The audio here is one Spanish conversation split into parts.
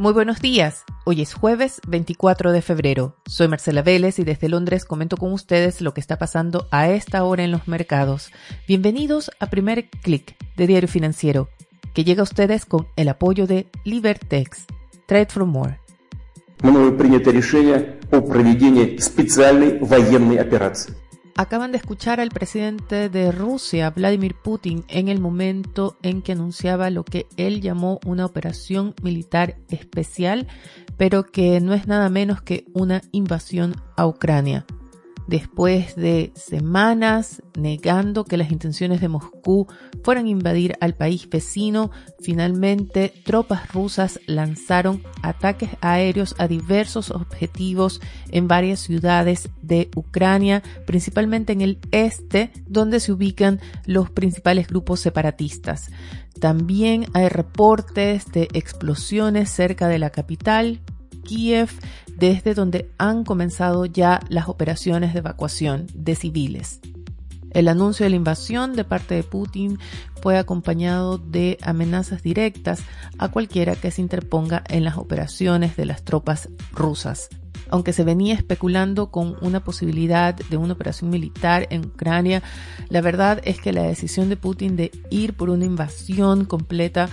Muy buenos días. Hoy es jueves 24 de febrero. Soy Marcela Vélez y desde Londres comento con ustedes lo que está pasando a esta hora en los mercados. Bienvenidos a Primer Click de Diario Financiero, que llega a ustedes con el apoyo de Libertex. Trade for More. Acaban de escuchar al presidente de Rusia, Vladimir Putin, en el momento en que anunciaba lo que él llamó una operación militar especial, pero que no es nada menos que una invasión a Ucrania. Después de semanas negando que las intenciones de Moscú fueran a invadir al país vecino, finalmente tropas rusas lanzaron ataques aéreos a diversos objetivos en varias ciudades de Ucrania, principalmente en el este, donde se ubican los principales grupos separatistas. También hay reportes de explosiones cerca de la capital, Kiev, desde donde han comenzado ya las operaciones de evacuación de civiles. El anuncio de la invasión de parte de Putin fue acompañado de amenazas directas a cualquiera que se interponga en las operaciones de las tropas rusas. Aunque se venía especulando con una posibilidad de una operación militar en Ucrania, la verdad es que la decisión de Putin de ir por una invasión completa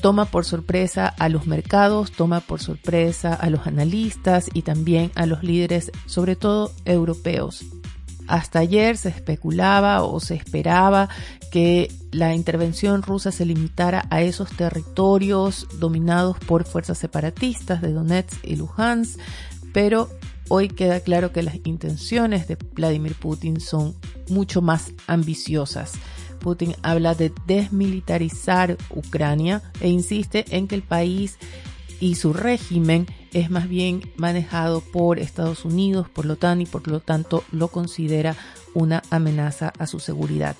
toma por sorpresa a los mercados, toma por sorpresa a los analistas y también a los líderes, sobre todo europeos. Hasta ayer se especulaba o se esperaba que la intervención rusa se limitara a esos territorios dominados por fuerzas separatistas de Donetsk y Luhansk, pero hoy queda claro que las intenciones de Vladimir Putin son mucho más ambiciosas. Putin habla de desmilitarizar Ucrania e insiste en que el país y su régimen es más bien manejado por Estados Unidos, por la OTAN, y por lo tanto lo considera una amenaza a su seguridad.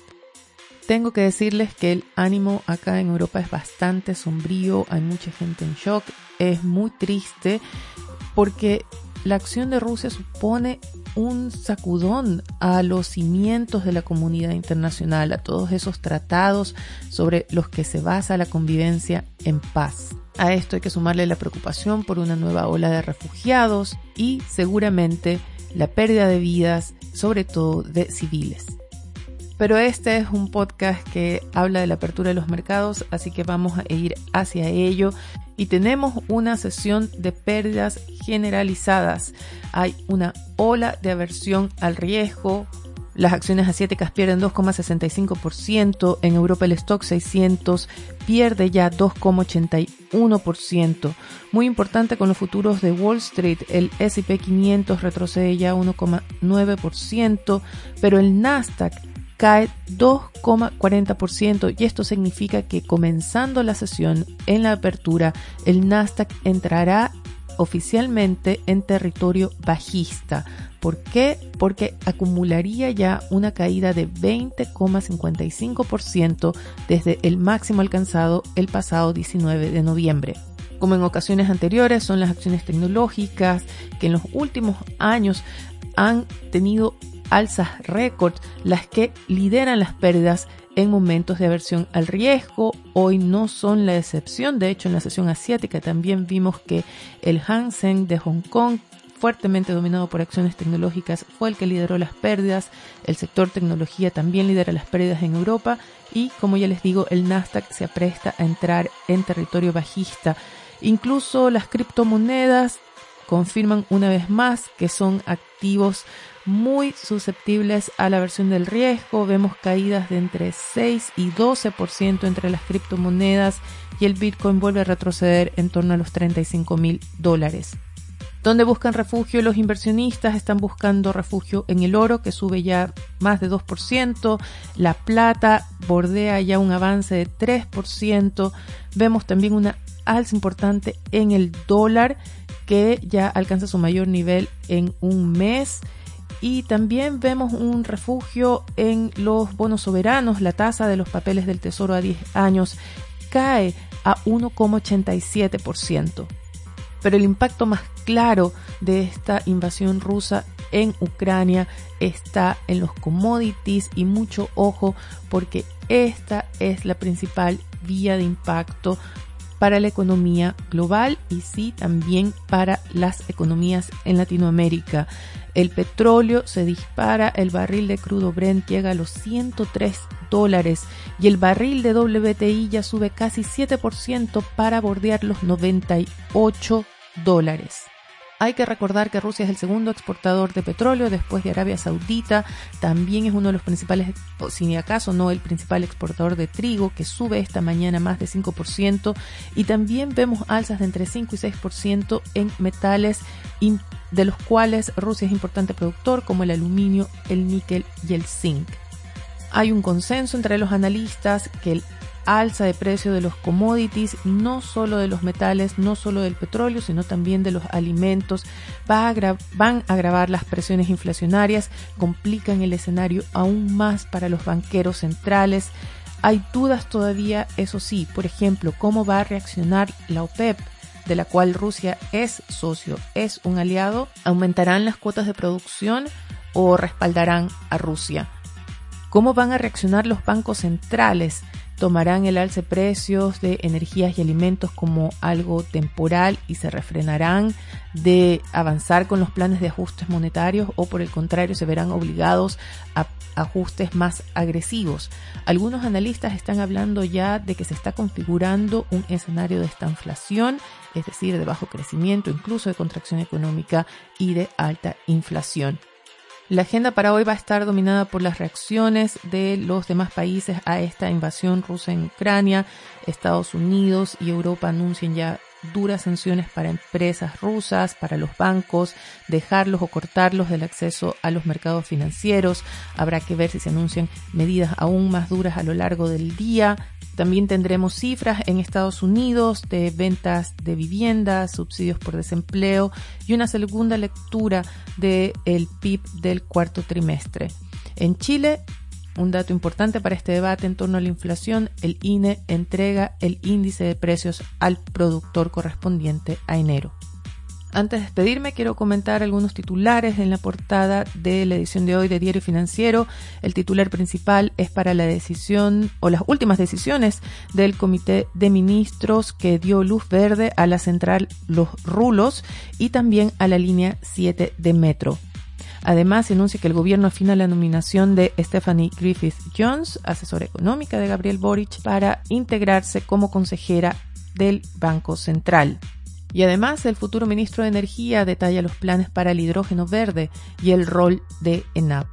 Tengo que decirles que el ánimo acá en Europa es bastante sombrío, hay mucha gente en shock, es muy triste porque la acción de Rusia supone un sacudón a los cimientos de la comunidad internacional, a todos esos tratados sobre los que se basa la convivencia en paz. A esto hay que sumarle la preocupación por una nueva ola de refugiados y seguramente la pérdida de vidas, sobre todo de civiles. Pero este es un podcast que habla de la apertura de los mercados, así que vamos a ir hacia ello. Y tenemos una sesión de pérdidas generalizadas. Hay una ola de aversión al riesgo. Las acciones asiáticas pierden 2,65%. En Europa el Stoxx 600 pierde ya 2,81%. Muy importante con los futuros de Wall Street. El S&P 500 retrocede ya 1,9%. Pero el Nasdaq cae 2,40% y esto significa que comenzando la sesión en la apertura, el Nasdaq entrará oficialmente en territorio bajista. ¿Por qué? Porque acumularía ya una caída de 20,55% desde el máximo alcanzado el pasado 19 de noviembre. Como en ocasiones anteriores, son las acciones tecnológicas que en los últimos años han tenido alzas récord las que lideran las pérdidas en momentos de aversión al riesgo. Hoy no son la excepción. De hecho, en la sesión asiática también vimos que el Hang Seng de Hong Kong, fuertemente dominado por acciones tecnológicas, fue el que lideró las pérdidas. El sector tecnología también lidera las pérdidas en Europa y, como ya les digo, el Nasdaq se apresta a entrar en territorio bajista. Incluso las criptomonedas confirman una vez más que son activos muy susceptibles a la aversión del riesgo. Vemos caídas de entre 6 y 12% entre las criptomonedas y el Bitcoin vuelve a retroceder en torno a los $35,000. ¿Dónde buscan refugio? Los inversionistas están buscando refugio en el oro, que sube ya más de 2%. La plata bordea ya un avance de 3%. Vemos también una alza importante en el dólar, que ya alcanza su mayor nivel en un mes. Y también vemos un refugio en los bonos soberanos. La tasa de los papeles del Tesoro a 10 años cae a 1,87%. Pero el impacto más claro de esta invasión rusa en Ucrania está en los commodities y mucho ojo porque esta es la principal vía de impacto para la economía global y sí también para las economías en Latinoamérica. El petróleo se dispara, el barril de crudo Brent llega a los $103 y el barril de WTI ya sube casi 7% para bordear los $98. Hay que recordar que Rusia es el segundo exportador de petróleo después de Arabia Saudita. También es uno de los principales, si acaso no el principal exportador de trigo, que sube esta mañana más de 5%. Y también vemos alzas de entre 5 y 6% en metales, de los cuales Rusia es importante productor, como el aluminio, el níquel y el zinc. Hay un consenso entre los analistas que el alza de precio de los commodities, no solo de los metales, no solo del petróleo, sino también de los alimentos, van a agravar las presiones inflacionarias, complican el escenario aún más para los banqueros centrales. Hay dudas todavía, eso sí, por ejemplo, cómo va a reaccionar la OPEP, de la cual Rusia es socio, es un aliado. ¿Aumentarán las cuotas de producción o respaldarán a Rusia? ¿Cómo van a reaccionar los bancos centrales? ¿Tomarán el alza de precios de energías y alimentos como algo temporal y se refrenarán de avanzar con los planes de ajustes monetarios o por el contrario se verán obligados a ajustes más agresivos? Algunos analistas están hablando ya de que se está configurando un escenario de estanflación, es decir, de bajo crecimiento, incluso de contracción económica y de alta inflación. La agenda para hoy va a estar dominada por las reacciones de los demás países a esta invasión rusa en Ucrania. Estados Unidos y Europa anuncian ya duras sanciones para empresas rusas, para los bancos, dejarlos o cortarlos del acceso a los mercados financieros. Habrá que ver si se anuncian medidas aún más duras a lo largo del día. También tendremos cifras en Estados Unidos de ventas de viviendas, subsidios por desempleo y una segunda lectura del PIB del cuarto trimestre. En Chile, un dato importante para este debate en torno a la inflación, el INE entrega el índice de precios al productor correspondiente a enero. Antes de despedirme, quiero comentar algunos titulares en la portada de la edición de hoy de Diario Financiero. El titular principal es para la decisión o las últimas decisiones del Comité de Ministros que dio luz verde a la central Los Rulos y también a la línea 7 de Metro. Además, se anuncia que el gobierno afina la nominación de Stephanie Griffith-Jones, asesora económica de Gabriel Boric, para integrarse como consejera del Banco Central. Y además, el futuro ministro de Energía detalla los planes para el hidrógeno verde y el rol de ENAP.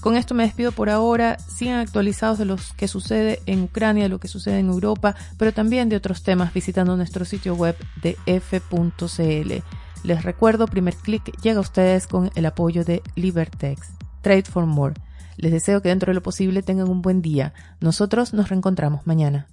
Con esto me despido por ahora. Sigan actualizados de lo que sucede en Ucrania, de lo que sucede en Europa, pero también de otros temas visitando nuestro sitio web de F.cl. Les recuerdo, Primer Click llega a ustedes con el apoyo de Libertex. Trade for More. Les deseo que dentro de lo posible tengan un buen día. Nosotros nos reencontramos mañana.